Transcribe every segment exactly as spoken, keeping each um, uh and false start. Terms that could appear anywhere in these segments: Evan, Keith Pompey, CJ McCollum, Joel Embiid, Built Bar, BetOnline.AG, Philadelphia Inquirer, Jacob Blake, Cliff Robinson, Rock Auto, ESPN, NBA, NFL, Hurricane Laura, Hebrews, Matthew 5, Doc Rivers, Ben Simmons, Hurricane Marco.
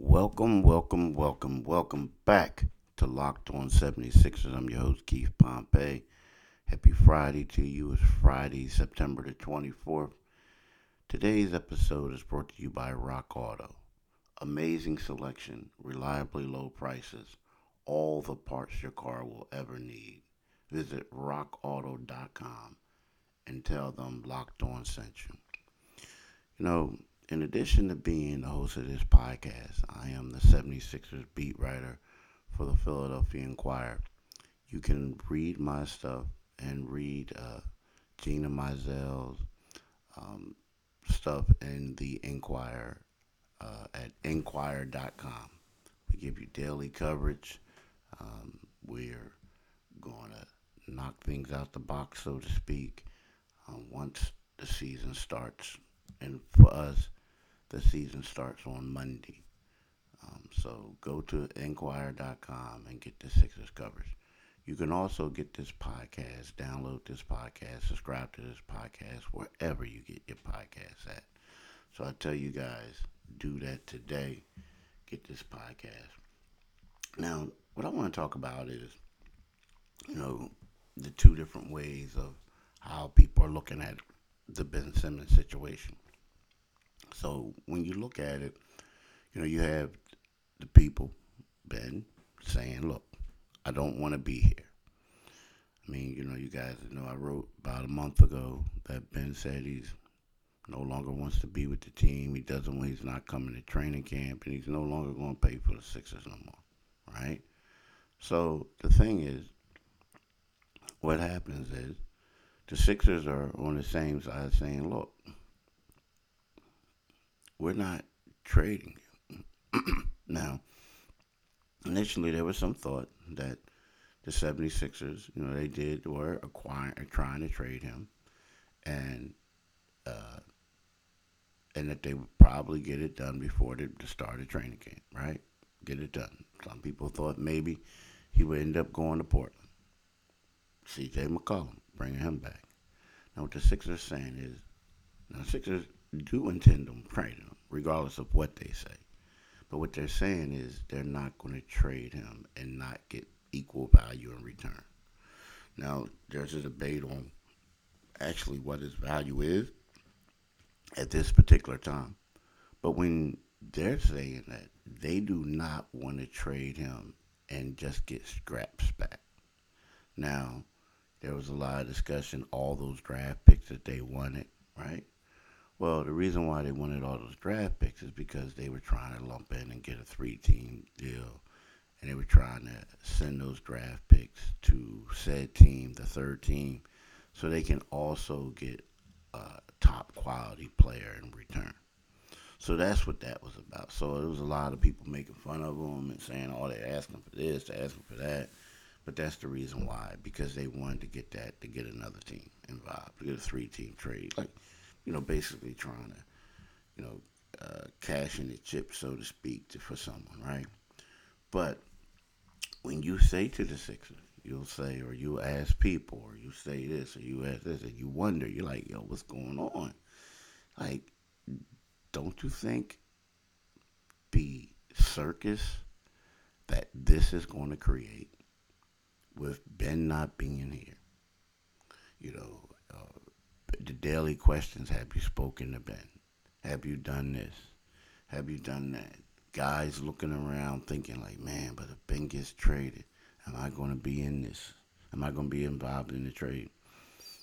Welcome, welcome, welcome, welcome back to Locked On seventy-sixers. I'm your host, Keith Pompey. Happy Friday to you. It's Friday, September the twenty-fourth. Today's episode is brought to you by Rock Auto. Amazing selection, reliably low prices, all the parts your car will ever need. Visit rock auto dot com and tell them Locked On sent you. You know, in addition to being the host of this podcast, I am the seventy-sixers beat writer for the Philadelphia Inquirer. You can read my stuff and read uh, Gina Mizell's um, stuff in the Inquirer uh, at inquirer dot com. We give you daily coverage. Um, we're going to knock things out the box, so to speak, um, once the season starts. And for us, the season starts on Monday. Um, so go to inquirer dot com and get the Sixers coverage. You can also get this podcast, download this podcast, subscribe to this podcast, wherever you get your podcasts at. So I tell you guys, do that today. Get this podcast. Now, what I want to talk about is, you know, the two different ways of how people are looking at the Ben Simmons situation. So when you look at it, you know, you have the people, Ben, saying, look, I don't want to be here. I mean, you know, you guys know I wrote about a month ago that Ben said he's no longer wants to be with the team. He doesn't want, he's not coming to training camp, and he's no longer going to pay for the Sixers no more, right? So the thing is, what happens is the Sixers are on the same side saying, look, we're not trading you. Now, initially there was some thought that the seventy-sixers, you know, they did were acquiring, trying to trade him, and uh, and that they would probably get it done before the, the start of training camp, right? Get it done. Some people thought maybe he would end up going to Portland. C J McCollum, bringing him back. Now, what the Sixers saying is, now Sixers do intend on trading him, regardless of what they say. But what they're saying is they're not going to trade him and not get equal value in return. Now, there's a debate on actually what his value is at this particular time. But when they're saying that, they do not want to trade him and just get scraps back. Now, there was a lot of discussion, all those draft picks that they wanted, right? Well, the reason why they wanted all those draft picks is because they were trying to lump in and get a three-team deal, and they were trying to send those draft picks to said team, the third team, so they can also get a top-quality player in return. So that's what that was about. So there was a lot of people making fun of them and saying, oh, they're asking for this, they're asking for that. But that's the reason why, because they wanted to get that, to get another team involved, to get a three-team trade. Like, you know, basically trying to, you know, uh, cash in the chip, so to speak, to, for someone, right? But when you say to the Sixers, you'll say, or you ask people, or you say this, or you ask this, and you wonder, you're like, yo, what's going on? Like, don't you think the circus that this is going to create with Ben not being here, you know, uh, the daily questions, have you spoken to Ben? Have you done this? Have you done that? Guys looking around thinking like, man, but if Ben gets traded, am I going to be in this? Am I going to be involved in the trade?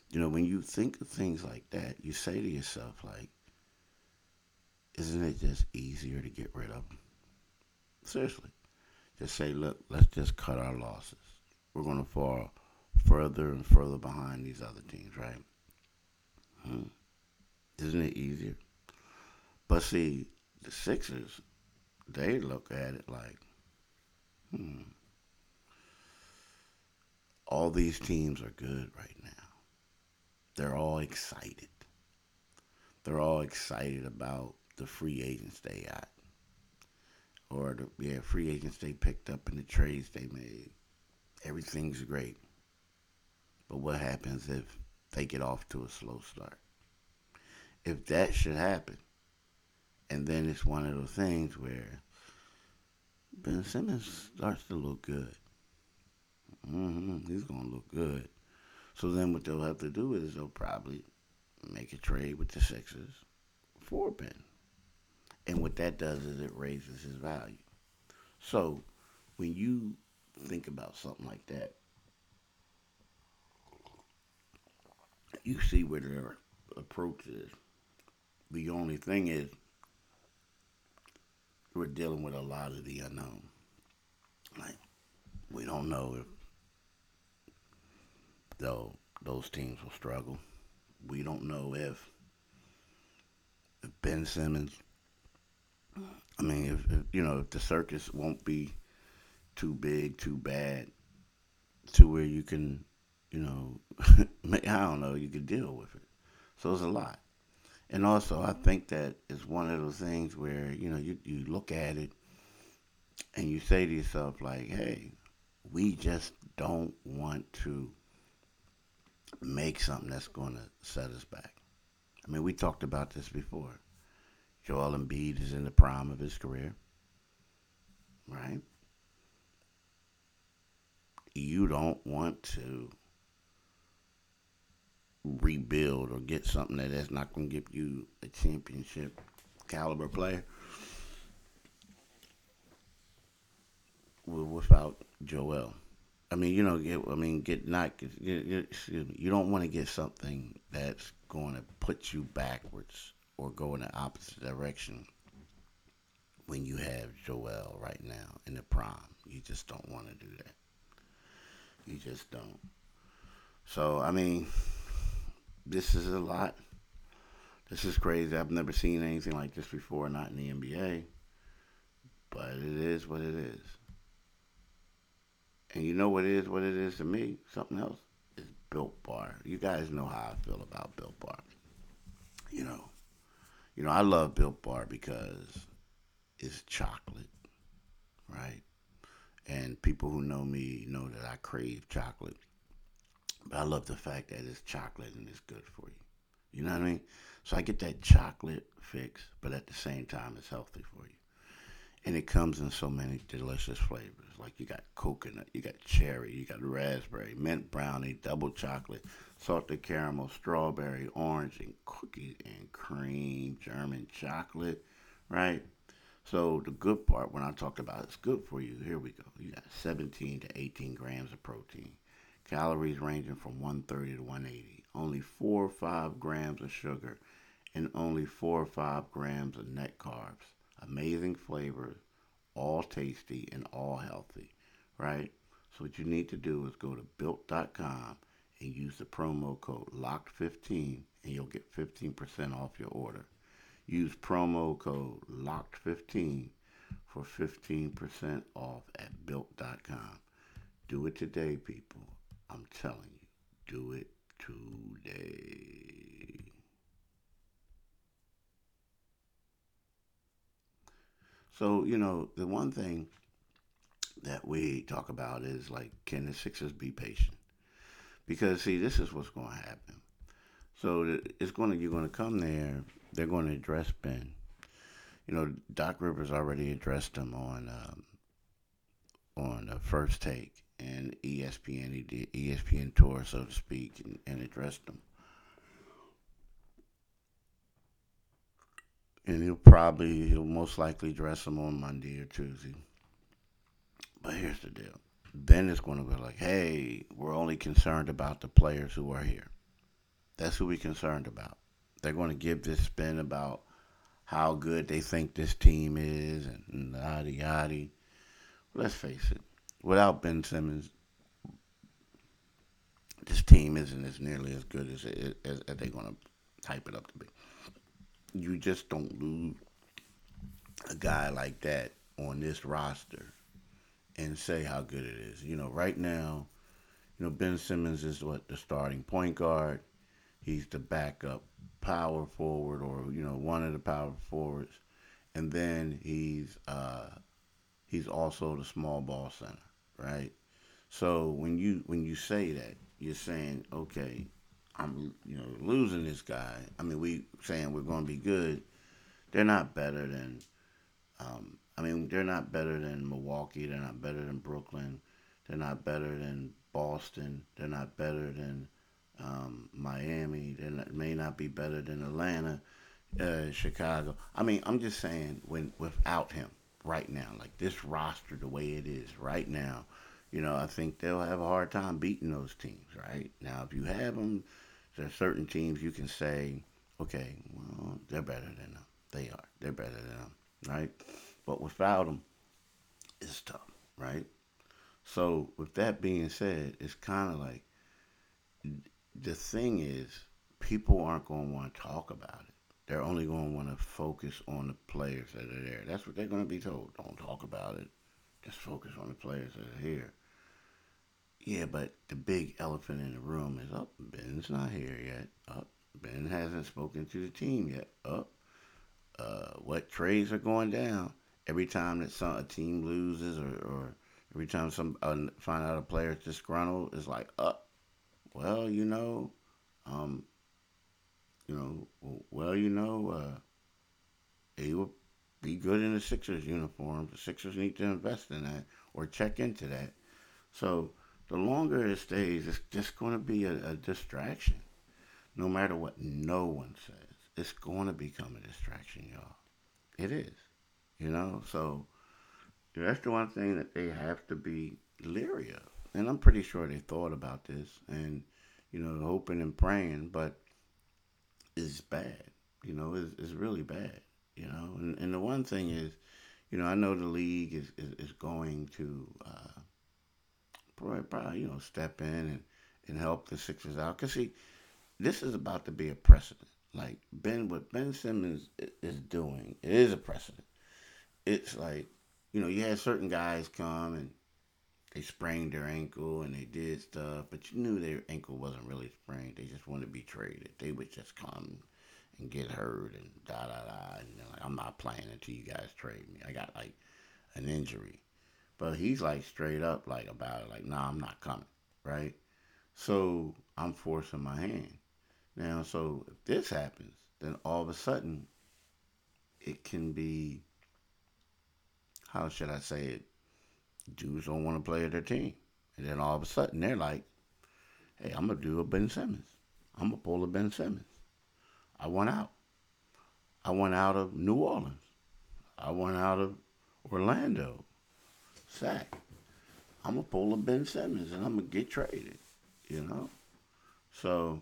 You know, when you think of things like that, you say to yourself, like, isn't it just easier to get rid of them? Seriously. Just say, look, let's just cut our losses. We're going to fall further and further behind these other teams, right? Hmm. Isn't it easier? But see, the Sixers, they look at it like, hmm, all these teams are good right now. They're all excited. They're all excited about the free agents they got. Or the yeah, free agents they picked up and the trades they made. Everything's great. But what happens if they get off to a slow start? If that should happen, and then it's one of those things where Ben Simmons starts to look good. Mm-hmm. He's going to look good. So then what they'll have to do is they'll probably make a trade with the Sixers for Ben. And what that does is it raises his value. So when you think about something like that, you see where their approach is. The only thing is we're dealing with a lot of the unknown. Like, we don't know if though those teams will struggle. We don't know if, if Ben Simmons, I mean, if, if you know, if the circus won't be too big, too bad, to where you can, you know, I don't know, you can deal with it. So it's a lot. And also, I think that it's one of those things where, you know, you, you look at it and you say to yourself, like, hey, we just don't want to make something that's going to set us back. I mean, we talked about this before. Joel Embiid is in the prime of his career, right? You don't want to rebuild or get something that that's not going to give you a championship caliber player without Joel. I mean, you know, get, I mean, get not, get, get, excuse me, you don't want to get something that's going to put you backwards or go in the opposite direction when you have Joel right now in the prime. You just don't want to do that. You just don't. So, I mean, this is a lot. This is crazy. I've never seen anything like this before, not in the N B A. But it is what it is. And you know what it is, what it is to me? Something else is Built Bar. You guys know how I feel about Built Bar. You know, you know I love Built Bar because it's chocolate, right? And people who know me know that I crave chocolate. But I love the fact that it's chocolate and it's good for you. You know what I mean? So I get that chocolate fix, but at the same time, it's healthy for you. And it comes in so many delicious flavors. Like you got coconut, you got cherry, you got raspberry, mint brownie, double chocolate, salted caramel, strawberry, orange, and cookie and cream, German chocolate, right? So the good part, when I talk about it's good for you, here we go. You got seventeen to eighteen grams of protein. Calories ranging from one thirty to one eighty. Only four or five grams of sugar and only four or five grams of net carbs. Amazing flavors, all tasty and all healthy, right? So what you need to do is go to built dot com and use the promo code locked fifteen and you'll get fifteen percent off your order. Use promo code locked fifteen for fifteen percent off at built dot com. Do it today, people. I'm telling you, do it today. So, you know, the one thing that we talk about is, like, can the Sixers be patient? Because, see, this is what's going to happen. So it's going to, you're going to come there. They're going to address Ben. You know, Doc Rivers already addressed him on um, on the First Take and E S P N. He did E S P N tour, so to speak, and, and addressed him. And he'll probably, he'll most likely address him on Monday or Tuesday. But here's the deal. Ben is going to be like, hey, we're only concerned about the players who are here. That's who we're concerned about. They're going to give this spin about how good they think this team is and yaddy yaddy. Let's face it, without Ben Simmons, this team isn't as nearly as good as, it, as, as they're going to hype it up to be. You just don't lose a guy like that on this roster and say how good it is. You know, right now, you know, Ben Simmons is what, the starting point guard. He's the backup power forward, or, you know, one of the power forwards. And then he's uh, he's also the small ball center, right? So when you when you say that, you're saying, okay, I'm, you know, losing this guy. I mean, we saying we're going to be good. They're not better than, um, I mean, They're not better than Milwaukee. They're not better than Brooklyn. They're not better than Boston. They're not better than um, Miami. They may not be better than Atlanta, uh, Chicago. I mean, I'm just saying, when without him right now, like this roster the way it is right now, you know, I think they'll have a hard time beating those teams, right? Now, if you have them, there's certain teams you can say, okay, well, they're better than them. They are. They're better than them, right? But without them, it's tough, right? So, with that being said, it's kind of like, the thing is, people aren't going to want to talk about it. They're only going to want to focus on the players that are there. That's what they're going to be told. Don't talk about it. Just focus on the players that are here. Yeah, but the big elephant in the room is up. Oh, Ben's not here yet. Up. Oh, Ben hasn't spoken to the team yet. Up. Oh, uh, what trades are going down? Every time that some a team loses or, or every time some uh, find out a player is disgruntled, it's like, up. Oh, well, you know, um, you know, well, you know, uh, he will be good in the Sixers uniform. The Sixers need to invest in that or check into that. So, the longer it stays, it's just going to be a, a distraction. No matter what no one says, it's going to become a distraction, y'all. It is, you know? So that's the one thing that they have to be leery of. And I'm pretty sure they thought about this and, you know, hoping and praying, but it's bad. You know, it's, it's really bad, you know? And, and the one thing is, you know, I know the league is, is, is going to... Uh, probably, you know, step in and, and help the Sixers out. Because, see, this is about to be a precedent. Like, Ben, what Ben Simmons is doing, it is a precedent. It's like, you know, you had certain guys come and they sprained their ankle and they did stuff, but you knew their ankle wasn't really sprained. They just wanted to be traded. They would just come and get hurt and da-da-da. And they're like, I'm not playing until you guys trade me. I got, like, an injury. But he's like straight up like about it, like, nah, I'm not coming, right? So I'm forcing my hand. Now, so if this happens, then all of a sudden it can be, how should I say it? Dudes don't want to play at their team. And then all of a sudden they're like, hey, I'm going to do a Ben Simmons. I'm going to pull a Ben Simmons. I want out. I want out of New Orleans. I want out of Orlando. Sack. I'm going to pull a Ben Simmons and I'm going to get traded, you know? So,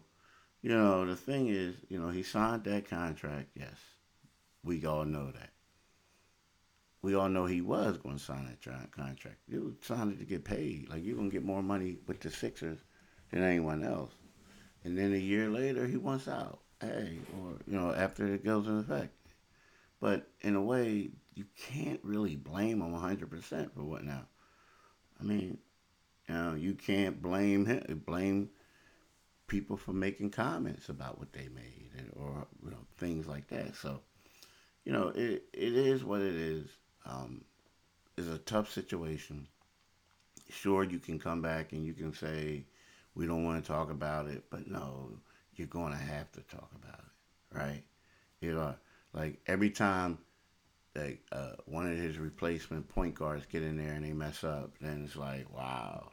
you know, the thing is, you know, he signed that contract, yes. We all know that. We all know he was going to sign that contract. You signed it to get paid. Like, you're going to get more money with the Sixers than anyone else. And then a year later, he wants out. Hey, or, you know, after it goes into effect. But in a way, you can't really blame him one hundred percent for what now. I mean, you know, you can't blame him, blame people for making comments about what they made and, or, you know, things like that. So, you know, it it is what it is. Um, it's a tough situation. Sure, you can come back and you can say, we don't want to talk about it, but no, you're going to have to talk about it, right? You know, like every time... Like uh, one of his replacement point guards get in there and they mess up, then it's like, wow,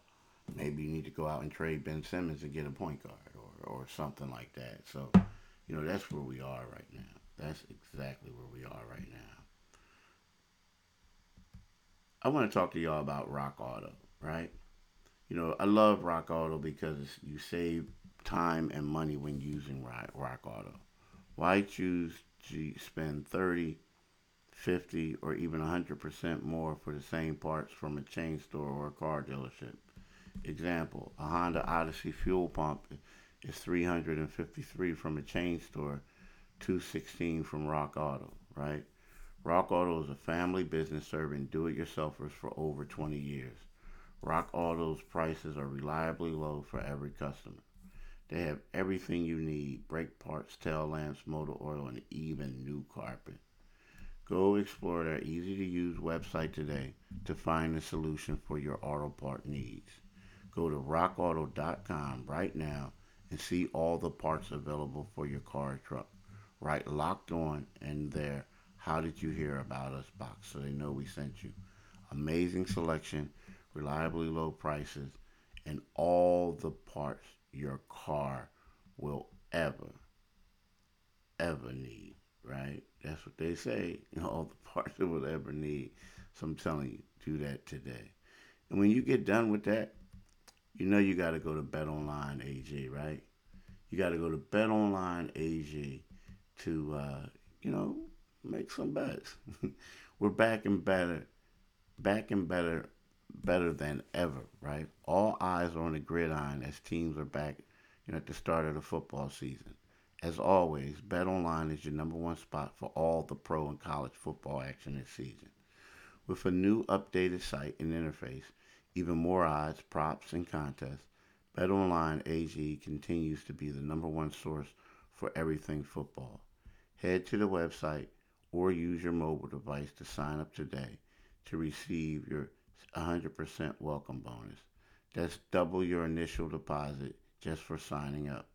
maybe you need to go out and trade Ben Simmons and get a point guard or, or something like that. So, you know, that's where we are right now. That's exactly where we are right now. I want to talk to y'all about Rock Auto, right? You know, I love Rock Auto because you save time and money when using Rock Auto. Why choose to spend thirty, fifty or even one hundred percent more for the same parts from a chain store or a car dealership? Example, a Honda Odyssey fuel pump is three hundred fifty-three from a chain store, two hundred sixteen from Rock Auto, right? Rock Auto is a family business serving do-it-yourselfers for over twenty years. Rock Auto's prices are reliably low for every customer. They have everything you need: brake parts, tail lamps, motor oil, and even new carpet. Go explore their easy-to-use website today to find a solution for your auto part needs. Go to rock auto dot com right now and see all the parts available for your car or truck. Write "locked on" in their How did you hear about us box so they know we sent you. Amazing selection, reliably low prices, and all the parts your car will ever, ever need, right? That's what they say, you know, all the parts it will ever need. So I'm telling you, do that today. And when you get done with that, you know you got to go to BetOnline.A G, right? You got to go to BetOnline.A G to, uh, you know, make some bets. We're back and better, back and better, better than ever, right? All eyes are on the gridiron as teams are back, you know, at the start of the football season. As always, BetOnline is your number one spot for all the pro and college football action this season. With a new updated site and interface, even more odds, props, and contests, BetOnline.A G continues to be the number one source for everything football. Head to the website or use your mobile device to sign up today to receive your one hundred percent welcome bonus. That's double your initial deposit just for signing up.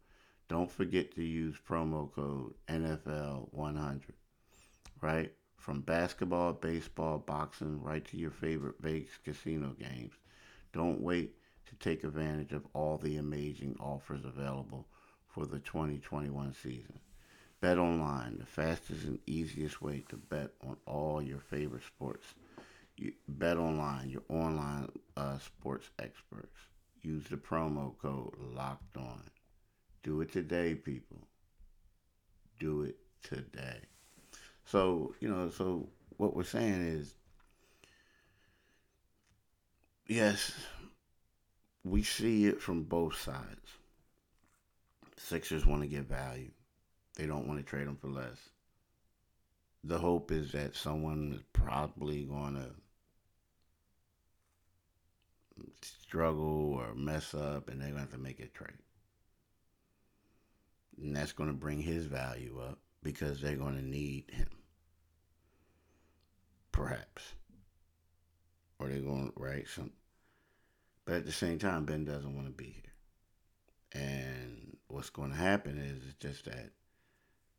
Don't forget to use promo code N F L one hundred, right? From basketball, baseball, boxing, right to your favorite Vegas casino games. Don't wait to take advantage of all the amazing offers available for the twenty twenty-one season. Bet online, the fastest and easiest way to bet on all your favorite sports. You, Bet online, your online uh, sports experts. Use the promo code LOCKEDON. Do it today, people. Do it today. So, you know, so what we're saying is, yes, we see it from both sides. Sixers want to get value. They don't want to trade them for less. The hope is that someone is probably going to struggle or mess up, and they're going to have to make a trade. And that's going to bring his value up because they're going to need him. Perhaps. Or they're going to write some. But at the same time, Ben doesn't want to be here. And what's going to happen is it's just that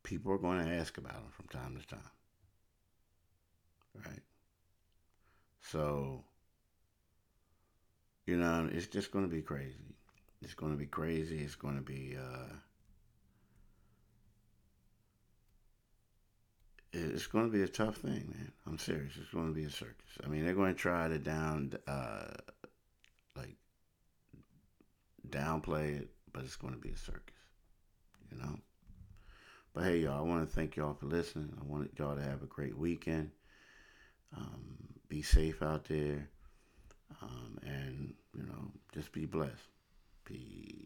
people are going to ask about him from time to time. Right? So, you know, it's just going to be crazy. It's going to be crazy. It's going to be, uh, it's going to be a tough thing, man. I'm serious. It's going to be a circus. I mean, they're going to try to down, uh, like, downplay it, but it's going to be a circus, you know? But hey, y'all, I want to thank y'all for listening. I want y'all to have a great weekend. Um, be safe out there. Um, and, you know, just be blessed. Peace.